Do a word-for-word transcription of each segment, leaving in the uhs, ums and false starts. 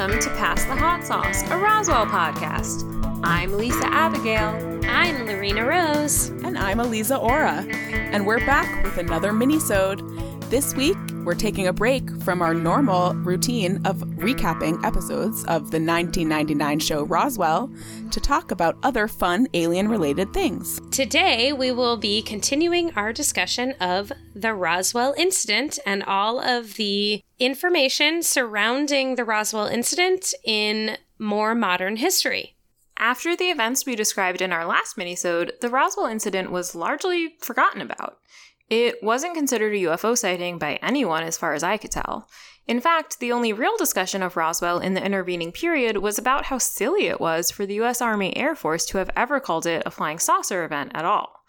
welcome to Pass the Hot Sauce, a Roswell podcast. I'm Lisa Abigail. I'm Lorena Rose. And I'm Aliza Ora. And we're back with another mini-sode. This week, we're taking a break from our normal routine of recapping episodes of the nineteen ninety-nine show Roswell to talk about other fun alien-related things. Today, we will be continuing our discussion of the Roswell Incident and all of the information surrounding the Roswell Incident in more modern history. After the events we described in our last minisode, the Roswell Incident was largely forgotten about. It wasn't considered a U F O sighting by anyone as far as I could tell. In fact, the only real discussion of Roswell in the intervening period was about how silly it was for the U S Army Air Force to have ever called it a flying saucer event at all.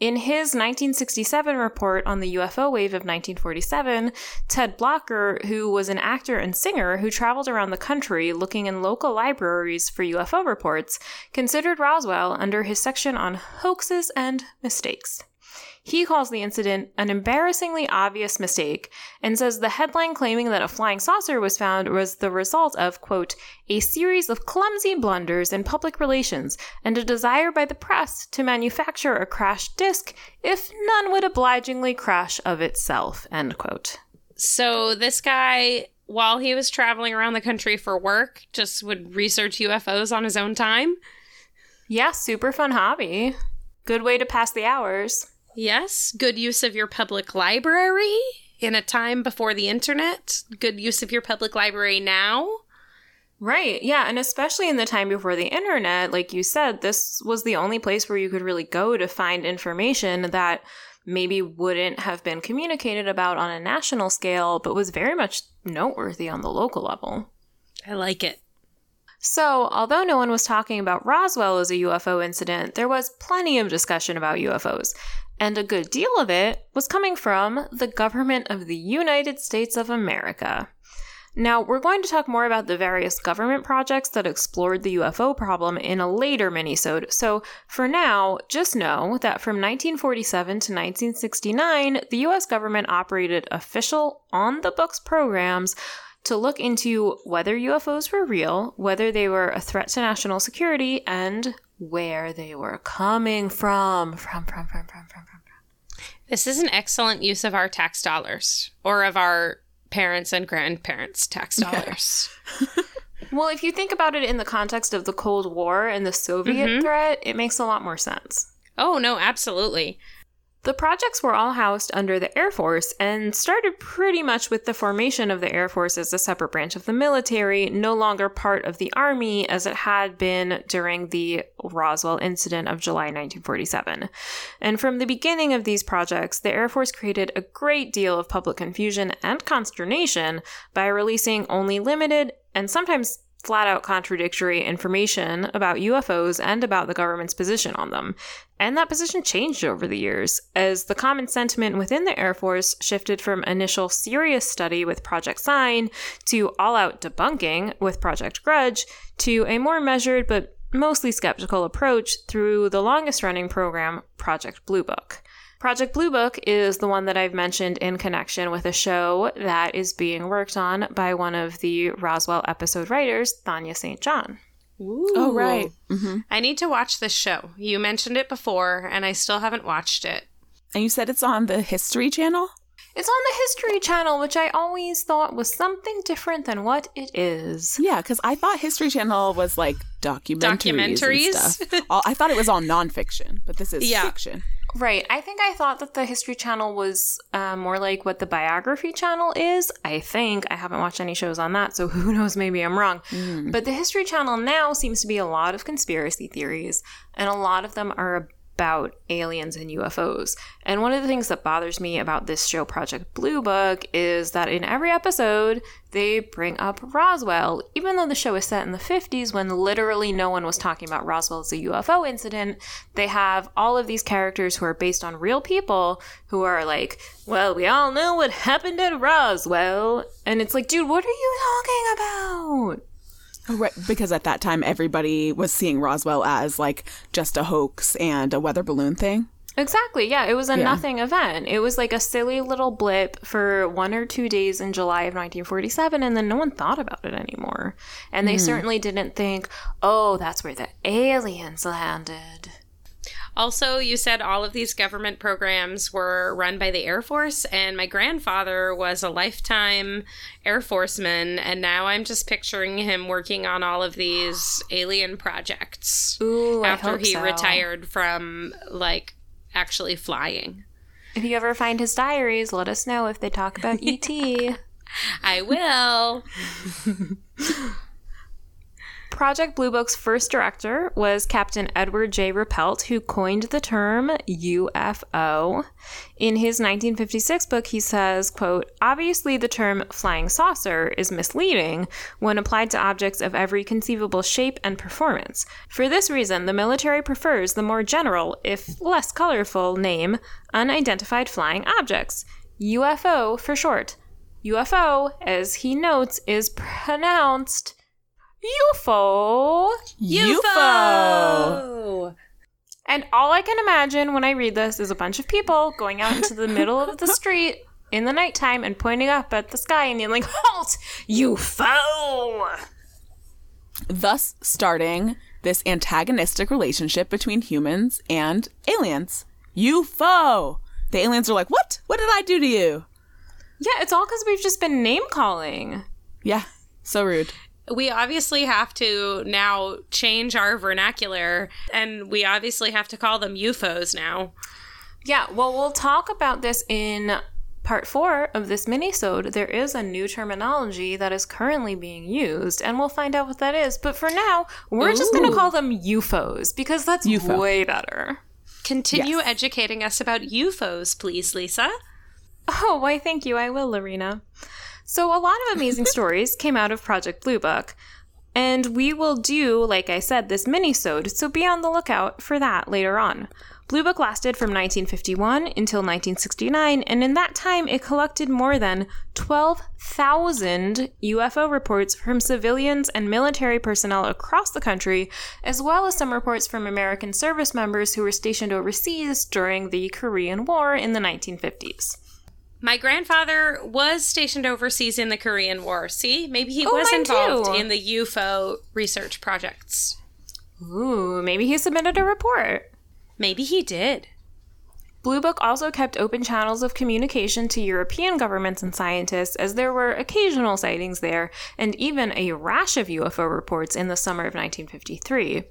In his nineteen sixty-seven report on the U F O wave of nineteen forty-seven, Ted Blocker, who was an actor and singer who traveled around the country looking in local libraries for U F O reports, considered Roswell under his section on hoaxes and mistakes. He calls the incident an embarrassingly obvious mistake and says the headline claiming that a flying saucer was found was the result of, quote, a series of clumsy blunders in public relations and a desire by the press to manufacture a crashed disc if none would obligingly crash of itself, end quote. So this guy, while he was traveling around the country for work, just would research U F Os on his own time? Yeah, super fun hobby. Good way to pass the hours. Yes, good use of your public library in a time before the internet. Good use of your public library now. Right, yeah, and especially in the time before the internet, like you said, this was the only place where you could really go to find information that maybe wouldn't have been communicated about on a national scale, but was very much noteworthy on the local level. I like it. So, although no one was talking about Roswell as a U F O incident, there was plenty of discussion about U F Os. And a good deal of it was coming from the government of the United States of America. Now, we're going to talk more about the various government projects that explored the U F O problem in a later minisode. So for now, just know that from nineteen forty-seven to nineteen sixty-nine, the U S government operated official on-the-books programs to look into whether U F Os were real, whether they were a threat to national security, and where they were coming from. From, from, from, from, from, from. This is an excellent use of our tax dollars, or of our parents' and grandparents' tax dollars. Yeah. Well, if you think about it in the context of the Cold War and the Soviet mm-hmm. threat, it makes a lot more sense. Oh, no, absolutely. The projects were all housed under the Air Force and started pretty much with the formation of the Air Force as a separate branch of the military, no longer part of the Army as it had been during the Roswell incident of July nineteen forty-seven. And from the beginning of these projects, the Air Force created a great deal of public confusion and consternation by releasing only limited and sometimes flat-out contradictory information about U F Os and about the government's position on them. And that position changed over the years, as the common sentiment within the Air Force shifted from initial serious study with Project Sign to all-out debunking with Project Grudge to a more measured but mostly skeptical approach through the longest-running program, Project Blue Book. Project Blue Book is the one that I've mentioned in connection with a show that is being worked on by one of the Roswell episode writers, Tanya Saint John. Ooh. Oh, right. Mm-hmm. I need to watch this show. You mentioned it before, and I still haven't watched it. And you said it's on the History Channel? It's on the History Channel, which I always thought was something different than what it is. Yeah, because I thought History Channel was like documentaries, documentaries? and stuff. I thought it was all nonfiction, but this is yeah. fiction. Right. I think I thought that the History Channel was uh, more like what the Biography Channel is. I think. I haven't watched any shows on that, so who knows? Maybe I'm wrong. Mm. But the History Channel now seems to be a lot of conspiracy theories, and a lot of them are about aliens and U F Os. And one of the things that bothers me about this show, Project Blue Book, is that in every episode, they bring up Roswell, even though the show is set in the fifties when literally no one was talking about Roswell as a U F O incident. They have all of these characters who are based on real people who are like, well, we all know what happened at Roswell. And it's like, dude, what are you talking about? Oh, right. Because at that time, everybody was seeing Roswell as like just a hoax and a weather balloon thing. Exactly. Yeah, it was a yeah. nothing event. It was like a silly little blip for one or two days in July of nineteen forty-seven, and then no one thought about it anymore. And they mm. certainly didn't think, oh, that's where the aliens landed. Also, you said all of these government programs were run by the Air Force, and my grandfather was a lifetime Air Forceman, and now I'm just picturing him working on all of these alien projects. Ooh, after I hope he so. retired from, like, actually flying. If you ever find his diaries, let us know if they talk about E T. I will. Project Blue Book's first director was Captain Edward J. Repelt, who coined the term U F O. In his nineteen fifty-six book, he says, quote, obviously the term flying saucer is misleading when applied to objects of every conceivable shape and performance. For this reason, the military prefers the more general, if less colorful, name unidentified flying objects, U F O for short. U F O, as he notes, is pronounced U F O. U F O. And all I can imagine when I read this is a bunch of people going out into the middle of the street in the nighttime and pointing up at the sky and yelling, halt! U F O! Thus starting this antagonistic relationship between humans and aliens. U F O! The aliens are like, what? What did I do to you? Yeah, it's all because we've just been name-calling. Yeah, so rude. We obviously have to now change our vernacular, and we obviously have to call them U F Os now. Yeah, well, we'll talk about this in part four of this minisode. There is a new terminology that is currently being used, and we'll find out what that is. But for now, we're Ooh. just going to call them U F Os, because that's U F O. Way better. Continue yes. educating us about U F Os, please, Lisa. Oh, why, thank you. I will, Lorena. So a lot of amazing stories came out of Project Blue Book, and we will do, like I said, this mini-sode, so be on the lookout for that later on. Blue Book lasted from nineteen fifty-one until nineteen sixty-nine, and in that time it collected more than twelve thousand U F O reports from civilians and military personnel across the country, as well as some reports from American service members who were stationed overseas during the Korean War in the nineteen fifties. My grandfather was stationed overseas in the Korean War. See, maybe he oh, was involved too. in the U F O research projects. Ooh, maybe he submitted a report. Maybe he did. Blue Book also kept open channels of communication to European governments and scientists, as there were occasional sightings there, and even a rash of U F O reports in the summer of nineteen fifty-three.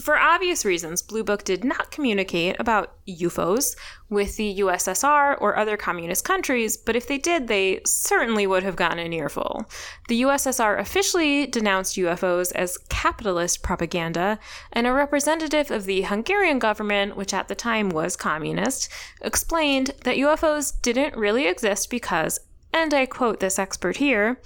For obvious reasons, Blue Book did not communicate about U F Os with the U S S R or other communist countries, but if they did, they certainly would have gotten an earful. The U S S R officially denounced U F Os as capitalist propaganda, and a representative of the Hungarian government, which at the time was communist, explained that U F Os didn't really exist because, and I quote this expert here,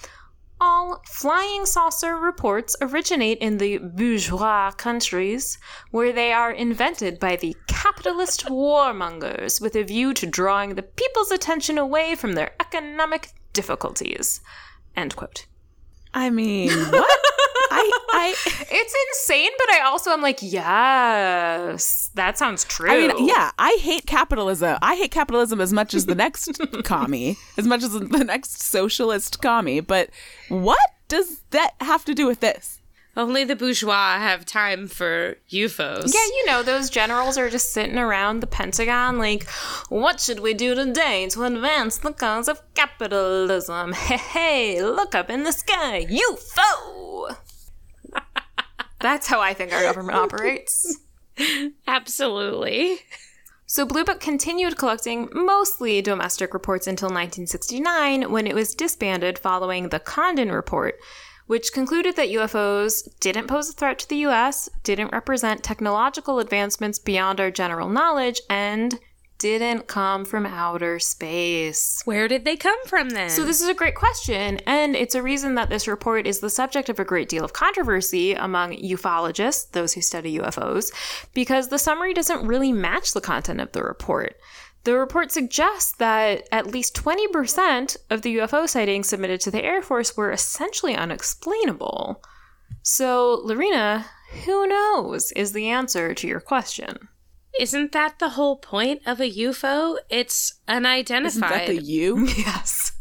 all flying saucer reports originate in the bourgeois countries, where they are invented by the capitalist warmongers with a view to drawing the people's attention away from their economic difficulties. End quote. I mean, what? I, I, it's insane, but I also am like, yes, that sounds true. I mean, yeah, I hate capitalism. I hate capitalism as much as the next commie, as much as the next socialist commie. But what does that have to do with this? Only the bourgeois have time for U F Os. Yeah, you know, those generals are just sitting around the Pentagon like, what should we do today to advance the cause of capitalism? Hey, hey, look up in the sky, U F O! That's how I think our government operates. Absolutely. So Blue Book continued collecting mostly domestic reports until nineteen sixty-nine, when it was disbanded following the Condon Report, which concluded that U F Os didn't pose a threat to the U S, didn't represent technological advancements beyond our general knowledge, and didn't come from outer space. Where did they come from then? So this is a great question, and it's a reason that this report is the subject of a great deal of controversy among ufologists, those who study U F Os, because the summary doesn't really match the content of the report. The report suggests that at least twenty percent of the U F O sightings submitted to the Air Force were essentially unexplainable. So, Lorena, who knows is the answer to your question. Isn't that the whole point of a U F O? It's unidentified. Isn't that the U? Yes.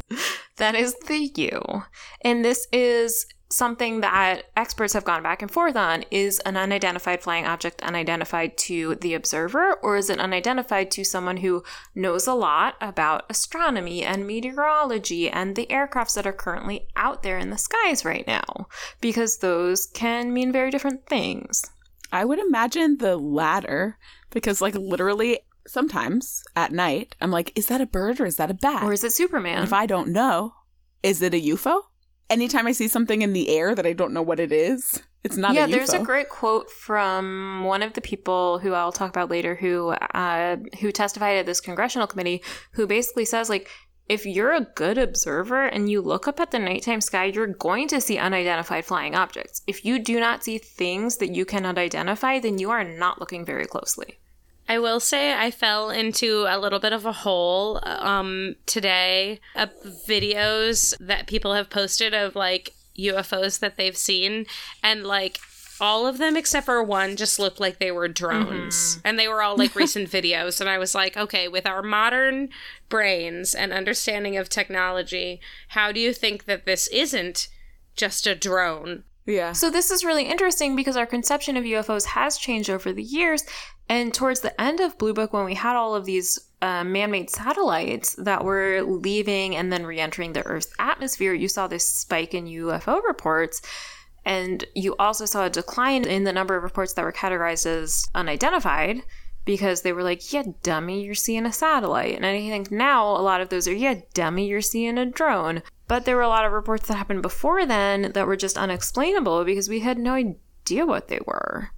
That is the U. And this is something that experts have gone back and forth on. Is an unidentified flying object unidentified to the observer, or is it unidentified to someone who knows a lot about astronomy and meteorology and the aircrafts that are currently out there in the skies right now? Because those can mean very different things. I would imagine the latter, because like literally sometimes at night, I'm like, is that a bird or is that a bat? Or is it Superman? And if I don't know, is it a U F O? Anytime I see something in the air that I don't know what it is, it's not yeah, a U F O. Yeah, there's a great quote from one of the people who I'll talk about later who uh, who testified at this congressional committee, who basically says, like, if you're a good observer and you look up at the nighttime sky, you're going to see unidentified flying objects. If you do not see things that you cannot identify, then you are not looking very closely. I will say I fell into a little bit of a hole um, today of videos that people have posted of, like, U F Os that they've seen. And, like, all of them except for one just looked like they were drones. Mm-hmm. And they were all, like, recent videos. And I was like, okay, with our modern brains and understanding of technology, how do you think that this isn't just a drone? Yeah. So this is really interesting because our conception of U F Os has changed over the years. And towards the end of Blue Book, when we had all of these uh, man-made satellites that were leaving and then re-entering the Earth's atmosphere, you saw this spike in U F O reports. And you also saw a decline in the number of reports that were categorized as unidentified, because they were like, yeah, dummy, you're seeing a satellite. And I think now a lot of those are, yeah, dummy, you're seeing a drone. But there were a lot of reports that happened before then that were just unexplainable because we had no idea what they were.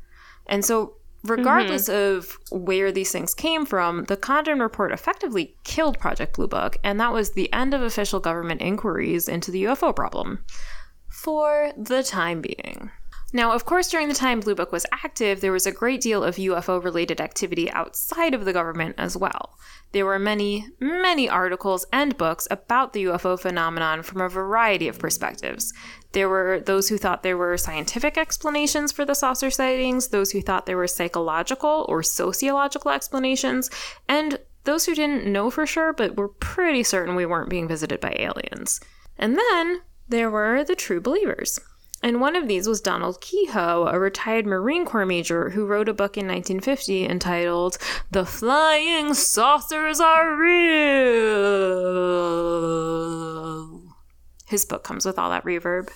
And so regardless mm-hmm. of where these things came from, the Condon Report effectively killed Project Blue Book, and that was the end of official government inquiries into the U F O problem for the time being. Now, of course, during the time Blue Book was active, there was a great deal of U F O-related activity outside of the government as well. There were many, many articles and books about the U F O phenomenon from a variety of perspectives. There were those who thought there were scientific explanations for the saucer sightings, those who thought there were psychological or sociological explanations, and those who didn't know for sure but were pretty certain we weren't being visited by aliens. And then there were the true believers. And one of these was Donald Kehoe, a retired Marine Corps major who wrote a book in nineteen fifty entitled The Flying Saucers Are Real. His book comes with all that reverb.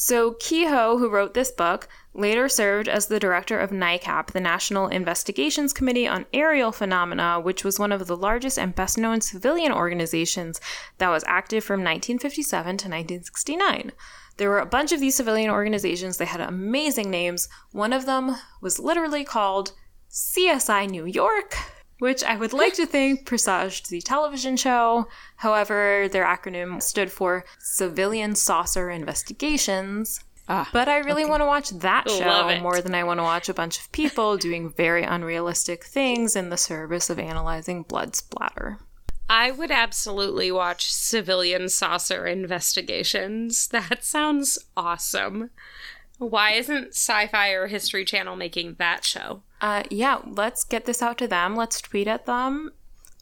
So Kehoe, who wrote this book, later served as the director of NICAP, the National Investigations Committee on Aerial Phenomena, which was one of the largest and best-known civilian organizations that was active from nineteen fifty-seven to nineteen sixty-nine. There were a bunch of these civilian organizations. They had amazing names. One of them was literally called C S I New York, which I would like to think presaged the television show. However, their acronym stood for Civilian Saucer Investigations. Ah, but I really okay. want to watch that show more than I want to watch a bunch of people doing very unrealistic things in the service of analyzing blood splatter. I would absolutely watch Civilian Saucer Investigations. That sounds awesome. Why isn't Sci-Fi or History Channel making that show? Uh, yeah, let's get this out to them. Let's tweet at them.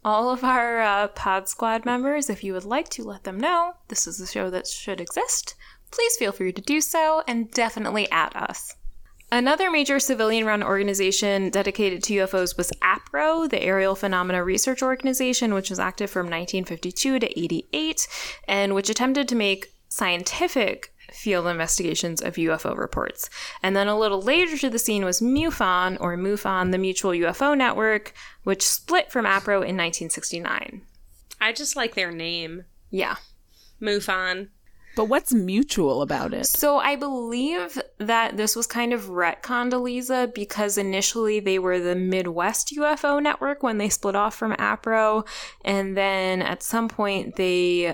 All of our uh, Pod Squad members, if you would like to let them know this is a show that should exist, please feel free to do so and definitely at us. Another major civilian-run organization dedicated to U F Os was APRO, the Aerial Phenomena Research Organization, which was active from nineteen fifty-two to eighty-eight, and which attempted to make scientific field investigations of U F O reports. And then a little later to the scene was MUFON, or MUFON, the Mutual U F O Network, which split from APRO in nineteen sixty-nine. I just like their name. Yeah. MUFON. But what's mutual about it? So I believe that this was kind of retconned, Eliza, because initially they were the Midwest U F O Network when they split off from APRO. And then at some point they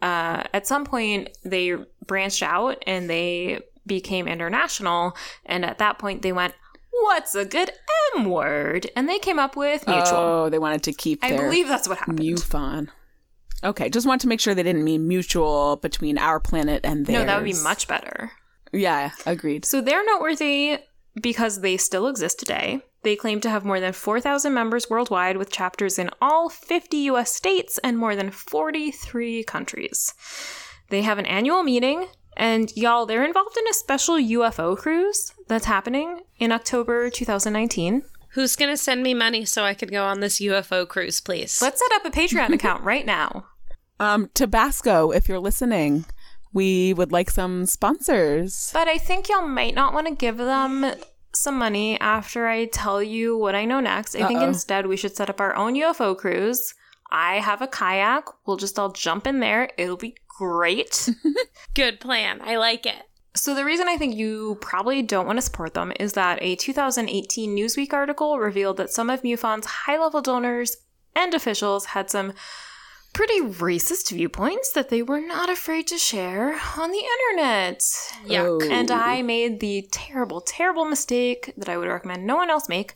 uh, at some point they branched out and they became international. And at that point they went, what's a good M word? And they came up with mutual. Oh, they wanted to keep their I believe that's what happened. MUFON. Okay, just want to make sure they didn't mean mutual between our planet and theirs. No, that would be much better. Yeah, agreed. So they're noteworthy because they still exist today. They claim to have more than four thousand members worldwide, with chapters in all fifty U S states and more than forty-three countries. They have an annual meeting, and y'all, they're involved in a special U F O cruise that's happening in October twenty nineteen. Who's going to send me money so I could go on this U F O cruise, please? Let's set up a Patreon account right now. Um, Tabasco, if you're listening, we would like some sponsors. But I think y'all might not want to give them some money after I tell you what I know next. I Uh-oh. think instead we should set up our own U F O cruise. I have a kayak. We'll just all jump in there. It'll be great. Good plan. I like it. So the reason I think you probably don't want to support them is that a two thousand eighteen Newsweek article revealed that some of MUFON's high-level donors and officials had some pretty racist viewpoints that they were not afraid to share on the internet. Yuck. Oh. And I made the terrible, terrible mistake that I would recommend no one else make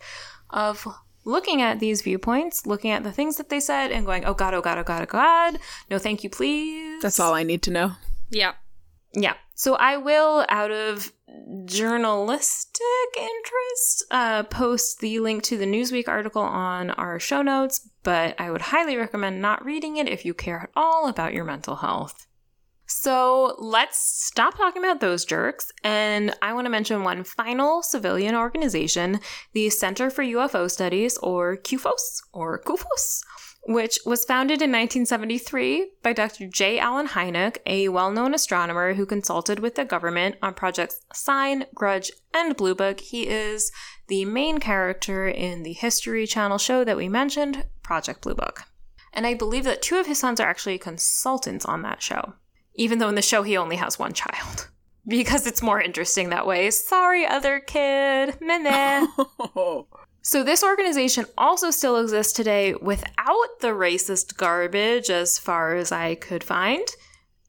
of looking at these viewpoints, looking at the things that they said, and going, oh God, oh God, oh God, oh God, no thank you, please. That's all I need to know. Yeah. Yeah. So I will, out of journalistic interest, uh, post the link to the Newsweek article on our show notes, but I would highly recommend not reading it if you care at all about your mental health. So let's stop talking about those jerks, and I want to mention one final civilian organization, the Center for U F O Studies, or C U F O S, or C U F O S. Which was founded in nineteen seventy-three by Doctor J. Allen Hynek, a well-known astronomer who consulted with the government on Projects Sign, Grudge, and Blue Book. He is the main character in the History Channel show that we mentioned, Project Blue Book. And I believe that two of his sons are actually consultants on that show, even though in the show he only has one child. Because it's more interesting that way. Sorry, other kid. Meh-meh. So this organization also still exists today without the racist garbage, as far as I could find,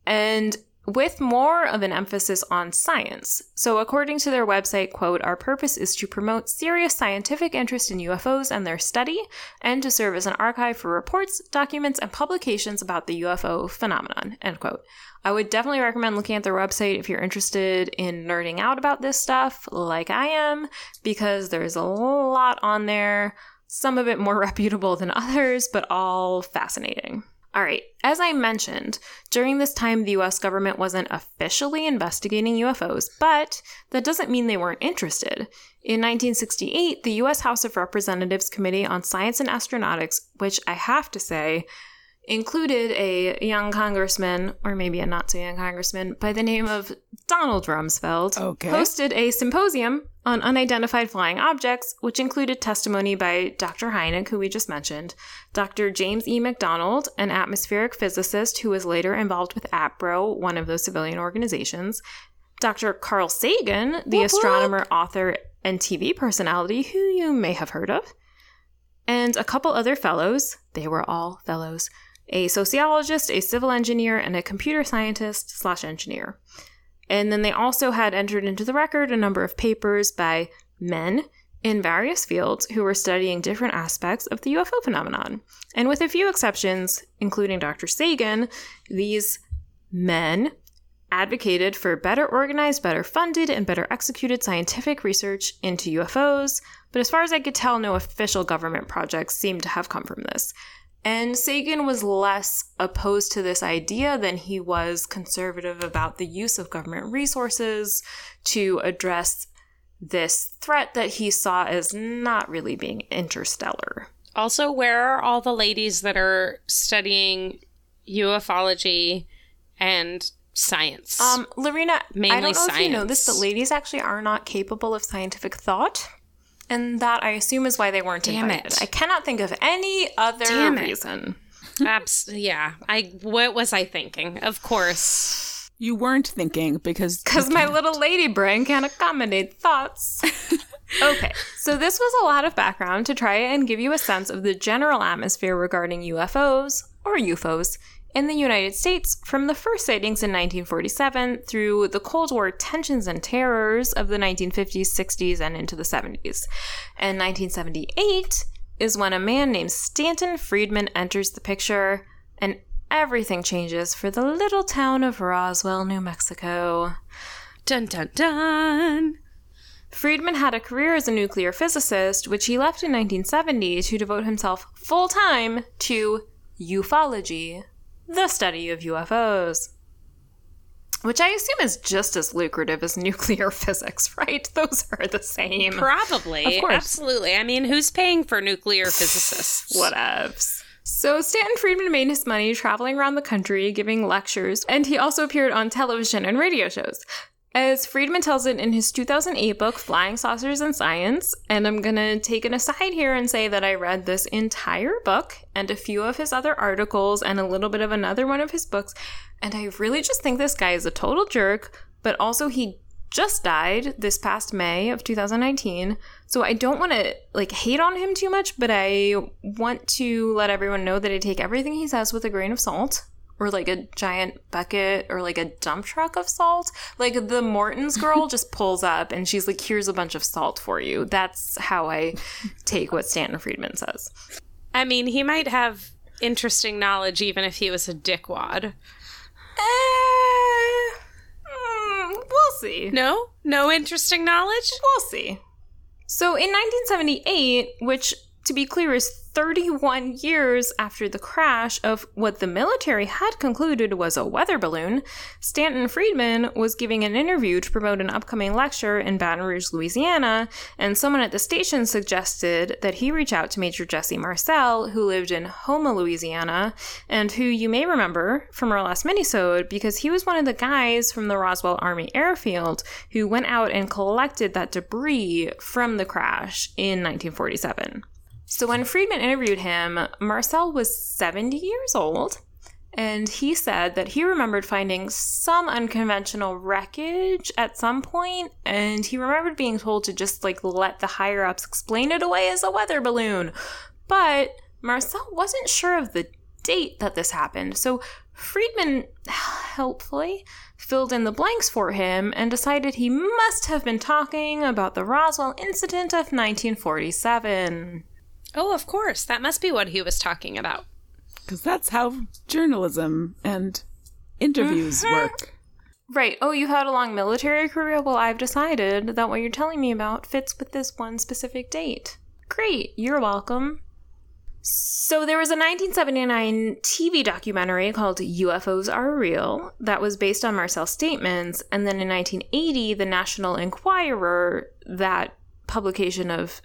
and with more of an emphasis on science. So according to their website, quote, our purpose is to promote serious scientific interest in U F Os and their study, and to serve as an archive for reports, documents, and publications about the U F O phenomenon, end quote. I would definitely recommend looking at their website if you're interested in nerding out about this stuff, like I am, because there's a lot on there, some of it more reputable than others, but all fascinating. All right, as I mentioned, during this time, the U S government wasn't officially investigating U F Os, but that doesn't mean they weren't interested. In nineteen sixty-eight, the U S House of Representatives Committee on Science and Astronautics, which I have to say included a young congressman, or maybe a not-so-young congressman, by the name of Donald Rumsfeld, okay. hosted a symposium on unidentified flying objects, which included testimony by Doctor Hynek, who we just mentioned, Doctor James E. McDonald, an atmospheric physicist who was later involved with APRO, one of those civilian organizations, Doctor Carl Sagan, the Whoop astronomer, whoop. author, and T V personality, who you may have heard of, and a couple other fellows. They were all fellows. A sociologist, a civil engineer, and a computer scientist slash engineer. And then they also had entered into the record a number of papers by men in various fields who were studying different aspects of the U F O phenomenon. And with a few exceptions, including Doctor Sagan, these men advocated for better organized, better funded, and better executed scientific research into U F Os. But as far as I could tell, no official government projects seemed to have come from this. And Sagan was less opposed to this idea than he was conservative about the use of government resources to address this threat that he saw as not really being interstellar. Also, where are all the ladies that are studying ufology and science? Um, Lorena, Mainly I don't know science. if you know this, but ladies actually are not capable of scientific thought. And that, I assume, is why they weren't Damn invited. It. I cannot think of any other Damn reason. Abs- yeah. I, what was I thinking? Of course. You weren't thinking because... Because my little lady brain can't accommodate thoughts. Okay. So this was a lot of background to try and give you a sense of the general atmosphere regarding U F Os, or U F Os, in the United States from the first sightings in nineteen forty-seven through the Cold War tensions and terrors of the nineteen fifties, sixties, and into the seventies. And nineteen seventy-eight is when a man named Stanton Friedman enters the picture, and everything changes for the little town of Roswell, New Mexico. Dun, dun, dun! Friedman had a career as a nuclear physicist, which he left in nineteen seventy to devote himself full-time to ufology, the study of U F Os. Which I assume is just as lucrative as nuclear physics, right? Those are the same. Probably. Of course. Absolutely. I mean, who's paying for nuclear physicists? Whatevs. So Stanton Friedman made his money traveling around the country, giving lectures, and he also appeared on television and radio shows. As Friedman tells it in his two thousand eight book, Flying Saucers and Science, and I'm going to take an aside here and say that I read this entire book and a few of his other articles and a little bit of another one of his books, and I really just think this guy is a total jerk, but also he just died this past May of two thousand nineteen, so I don't want to, like, hate on him too much, but I want to let everyone know that I take everything he says with a grain of salt. Or like a giant bucket or like a dump truck of salt. Like the Morton's girl just pulls up and she's like, here's a bunch of salt for you. That's how I take what Stanton Friedman says. I mean, he might have interesting knowledge even if he was a dickwad. Uh, mm, we'll see. No? No interesting knowledge? We'll see. So in nineteen seventy-eight, which to be clear is thirty-one years after the crash of what the military had concluded was a weather balloon, Stanton Friedman was giving an interview to promote an upcoming lecture in Baton Rouge, Louisiana, and someone at the station suggested that he reach out to Major Jesse Marcel, who lived in Homa, Louisiana, and who you may remember from our last minisode because he was one of the guys from the Roswell Army Airfield who went out and collected that debris from the crash in nineteen forty-seven. So when Friedman interviewed him, Marcel was seventy years old, and he said that he remembered finding some unconventional wreckage at some point, and he remembered being told to just, like, let the higher-ups explain it away as a weather balloon. But Marcel wasn't sure of the date that this happened, so Friedman helpfully filled in the blanks for him and decided he must have been talking about the Roswell incident of nineteen forty-seven. Oh, of course. That must be what he was talking about. Because that's how journalism and interviews mm-hmm. work. Right. Oh, you had a long military career? Well, I've decided that what you're telling me about fits with this one specific date. Great. You're welcome. So there was a nineteen seventy-nine T V documentary called U F Os Are Real that was based on Marcel's statements. And then in nineteen eighty, the National Enquirer, that publication of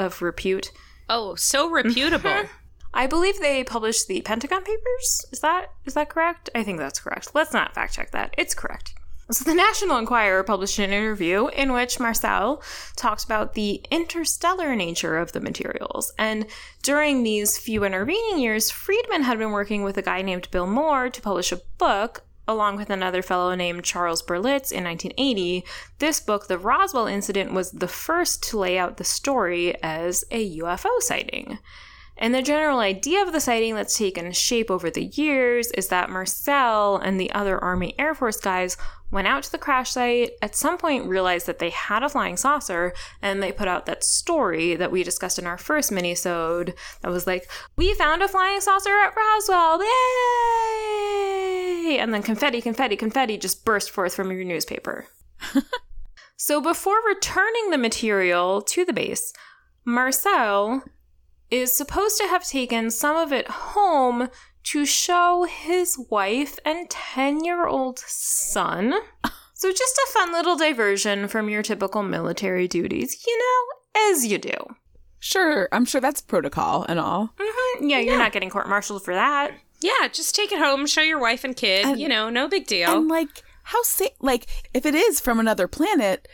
of repute. Oh, so reputable. I believe they published the Pentagon Papers. Is that is that correct? I think that's correct. Let's not fact check that. It's correct. So the National Enquirer published an interview in which Marcel talks about the interstellar nature of the materials. And during these few intervening years, Friedman had been working with a guy named Bill Moore to publish a book along with another fellow named Charles Berlitz in nineteen eighty, this book, The Roswell Incident, was the first to lay out the story as a U F O sighting. And the general idea of the sighting that's taken shape over the years is that Marcel and the other Army Air Force guys went out to the crash site, at some point realized that they had a flying saucer, and they put out that story that we discussed in our first minisode that was like, we found a flying saucer at Roswell, yay! And then confetti, confetti, confetti just burst forth from your newspaper. So before returning the material to the base, Marcel is supposed to have taken some of it home to show his wife and ten-year-old son. So just a fun little diversion from your typical military duties, you know, as you do. Sure, I'm sure that's protocol and all. Mm-hmm. Yeah, you're yeah. not getting court-martialed for that. Yeah, just take it home, show your wife and kid, and, you know, no big deal. And, like, how safe, like, if it is from another planet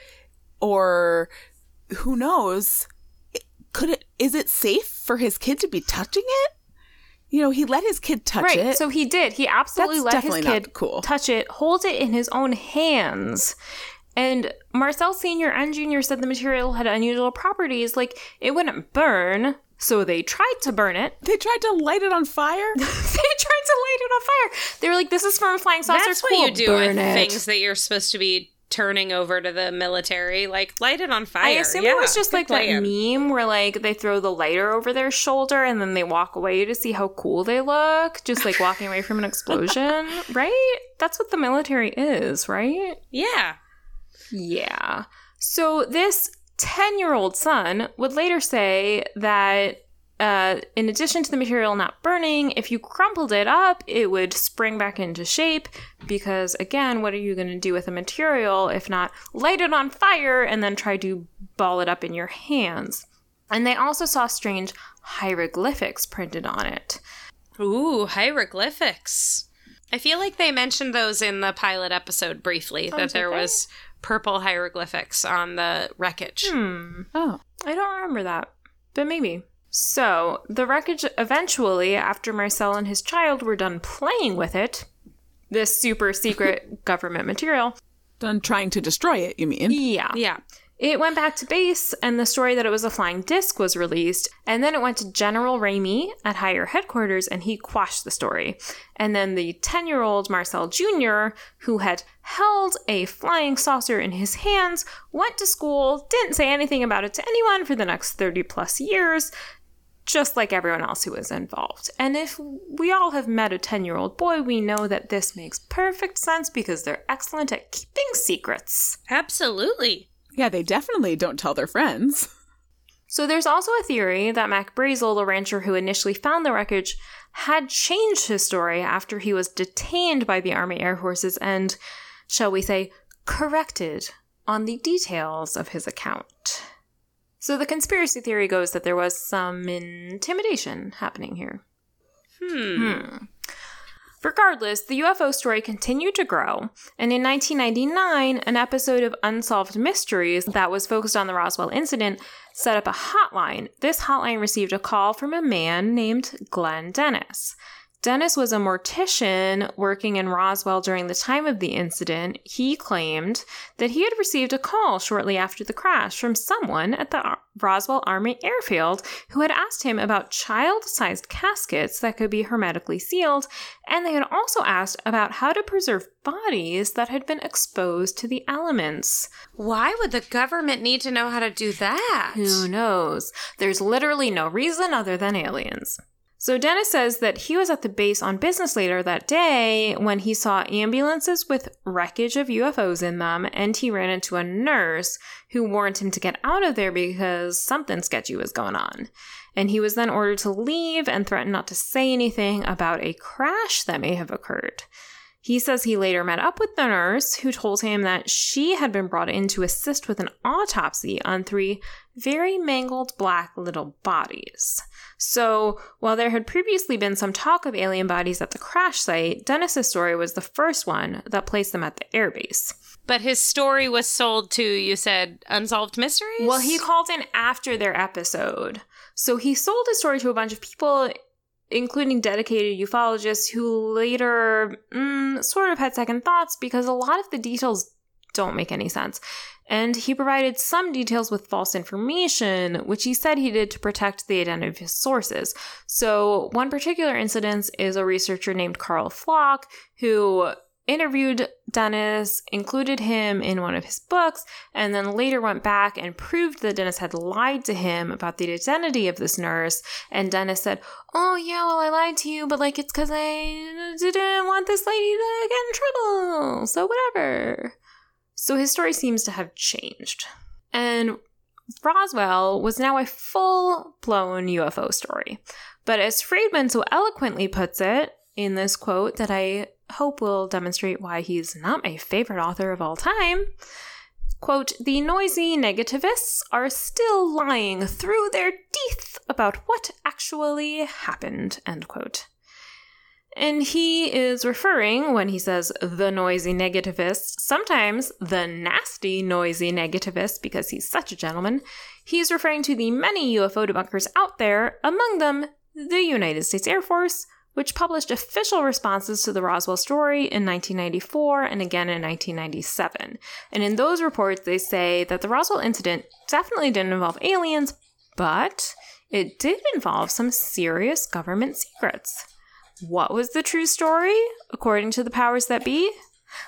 or who knows, could it, is it safe for his kid to be touching it? You know, he let his kid touch right, it. Right, so he did. He absolutely That's let his kid cool. touch it, hold it in his own hands. And Marcel Senior and Junior said the material had unusual properties. Like, it wouldn't burn, so they tried to burn it. They tried to light it on fire? They tried to light it on fire. They were like, this is from a flying saucer. That's cool. What you do burn with it. Things that you're supposed to be turning over to the military, like, light it on fire. I assume yeah, it was just like plan. That meme where, like, they throw the lighter over their shoulder and then they walk away to see how cool they look, just like walking away from an explosion, right? That's what the military is, right? Yeah. Yeah. So this ten-year-old son would later say that uh, in addition to the material not burning, if you crumpled it up, it would spring back into shape because, again, what are you going to do with a material if not light it on fire and then try to ball it up in your hands? And they also saw strange hieroglyphics printed on it. Ooh, hieroglyphics. I feel like they mentioned those in the pilot episode briefly, oh, that there okay. was purple hieroglyphics on the wreckage. Hmm. Oh. I don't remember that, but maybe. So, the wreckage eventually, after Marcel and his child were done playing with it, this super secret government material. Done trying to destroy it, you mean? Yeah. Yeah. It went back to base, and the story that it was a flying disc was released, and then it went to General Ramey at higher headquarters, and he quashed the story. And then the ten-year-old Marcel Junior, who had held a flying saucer in his hands, went to school, didn't say anything about it to anyone for the next thirty-plus years, just like everyone else who was involved. And if we all have met a ten-year-old boy, we know that this makes perfect sense because they're excellent at keeping secrets. Absolutely. Yeah, they definitely don't tell their friends. So there's also a theory that Mac Brazel, the rancher who initially found the wreckage, had changed his story after he was detained by the Army Air Forces and, shall we say, corrected on the details of his account. So the conspiracy theory goes that there was some intimidation happening here. Hmm. Hmm. Regardless, the U F O story continued to grow, and in nineteen ninety-nine, an episode of Unsolved Mysteries that was focused on the Roswell incident set up a hotline. This hotline received a call from a man named Glenn Dennis. Dennis was a mortician working in Roswell during the time of the incident. He claimed that he had received a call shortly after the crash from someone at the Roswell Army Airfield who had asked him about child-sized caskets that could be hermetically sealed, and they had also asked about how to preserve bodies that had been exposed to the elements. Why would the government need to know how to do that? Who knows? There's literally no reason other than aliens. So Dennis says that he was at the base on business later that day when he saw ambulances with wreckage of U F Os in them, and he ran into a nurse who warned him to get out of there because something sketchy was going on. And he was then ordered to leave and threatened not to say anything about a crash that may have occurred. He says he later met up with the nurse who told him that she had been brought in to assist with an autopsy on three very mangled black little bodies. So, while there had previously been some talk of alien bodies at the crash site, Dennis's story was the first one that placed them at the airbase. But his story was sold to, you said, Unsolved Mysteries? Well, he called in after their episode. So he sold his story to a bunch of people, including dedicated ufologists who later mm, sort of had second thoughts because a lot of the details don't make any sense. And he provided some details with false information, which he said he did to protect the identity of his sources. So one particular incident is a researcher named Carl Flock, who interviewed Dennis, included him in one of his books, and then later went back and proved that Dennis had lied to him about the identity of this nurse. And Dennis said, oh yeah, well I lied to you, but like it's because I didn't want this lady to get in trouble, so whatever. So his story seems to have changed. And Roswell was now a full-blown U F O story. But as Friedman so eloquently puts it in this quote that I hope will demonstrate why he's not my favorite author of all time, quote, the noisy negativists are still lying through their teeth about what actually happened, end quote. And he is referring, when he says the noisy negativists, sometimes the nasty noisy negativists, because he's such a gentleman, he's referring to the many U F O debunkers out there, among them the United States Air Force, which published official responses to the Roswell story in nineteen ninety-four and again in nineteen ninety-seven. And in those reports, they say that the Roswell incident definitely didn't involve aliens, but it did involve some serious government secrets. What was the true story, according to the powers that be?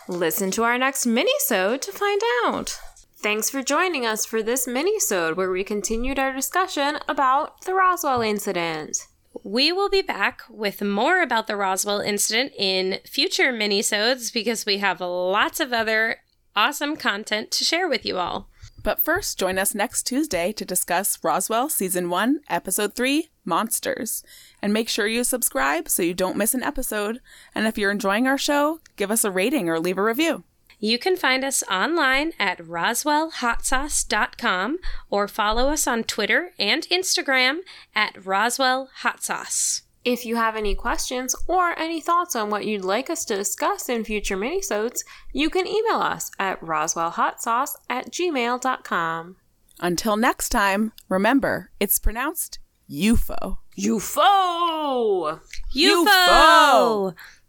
Listen to our next mini-sode to find out. Thanks for joining us for this mini-sode where we continued our discussion about the Roswell incident. We will be back with more about the Roswell incident in future mini-sodes because we have lots of other awesome content to share with you all. But first, join us next Tuesday to discuss Roswell Season one, Episode three, Monsters. And make sure you subscribe so you don't miss an episode. And if you're enjoying our show, give us a rating or leave a review. You can find us online at roswell hot sauce dot com or follow us on Twitter and Instagram at roswell hot sauce. If you have any questions or any thoughts on what you'd like us to discuss in future minisodes, you can email us at roswell hot sauce at gmail dot com. Until next time, remember, it's pronounced U F O. U F O! U F O! U F O!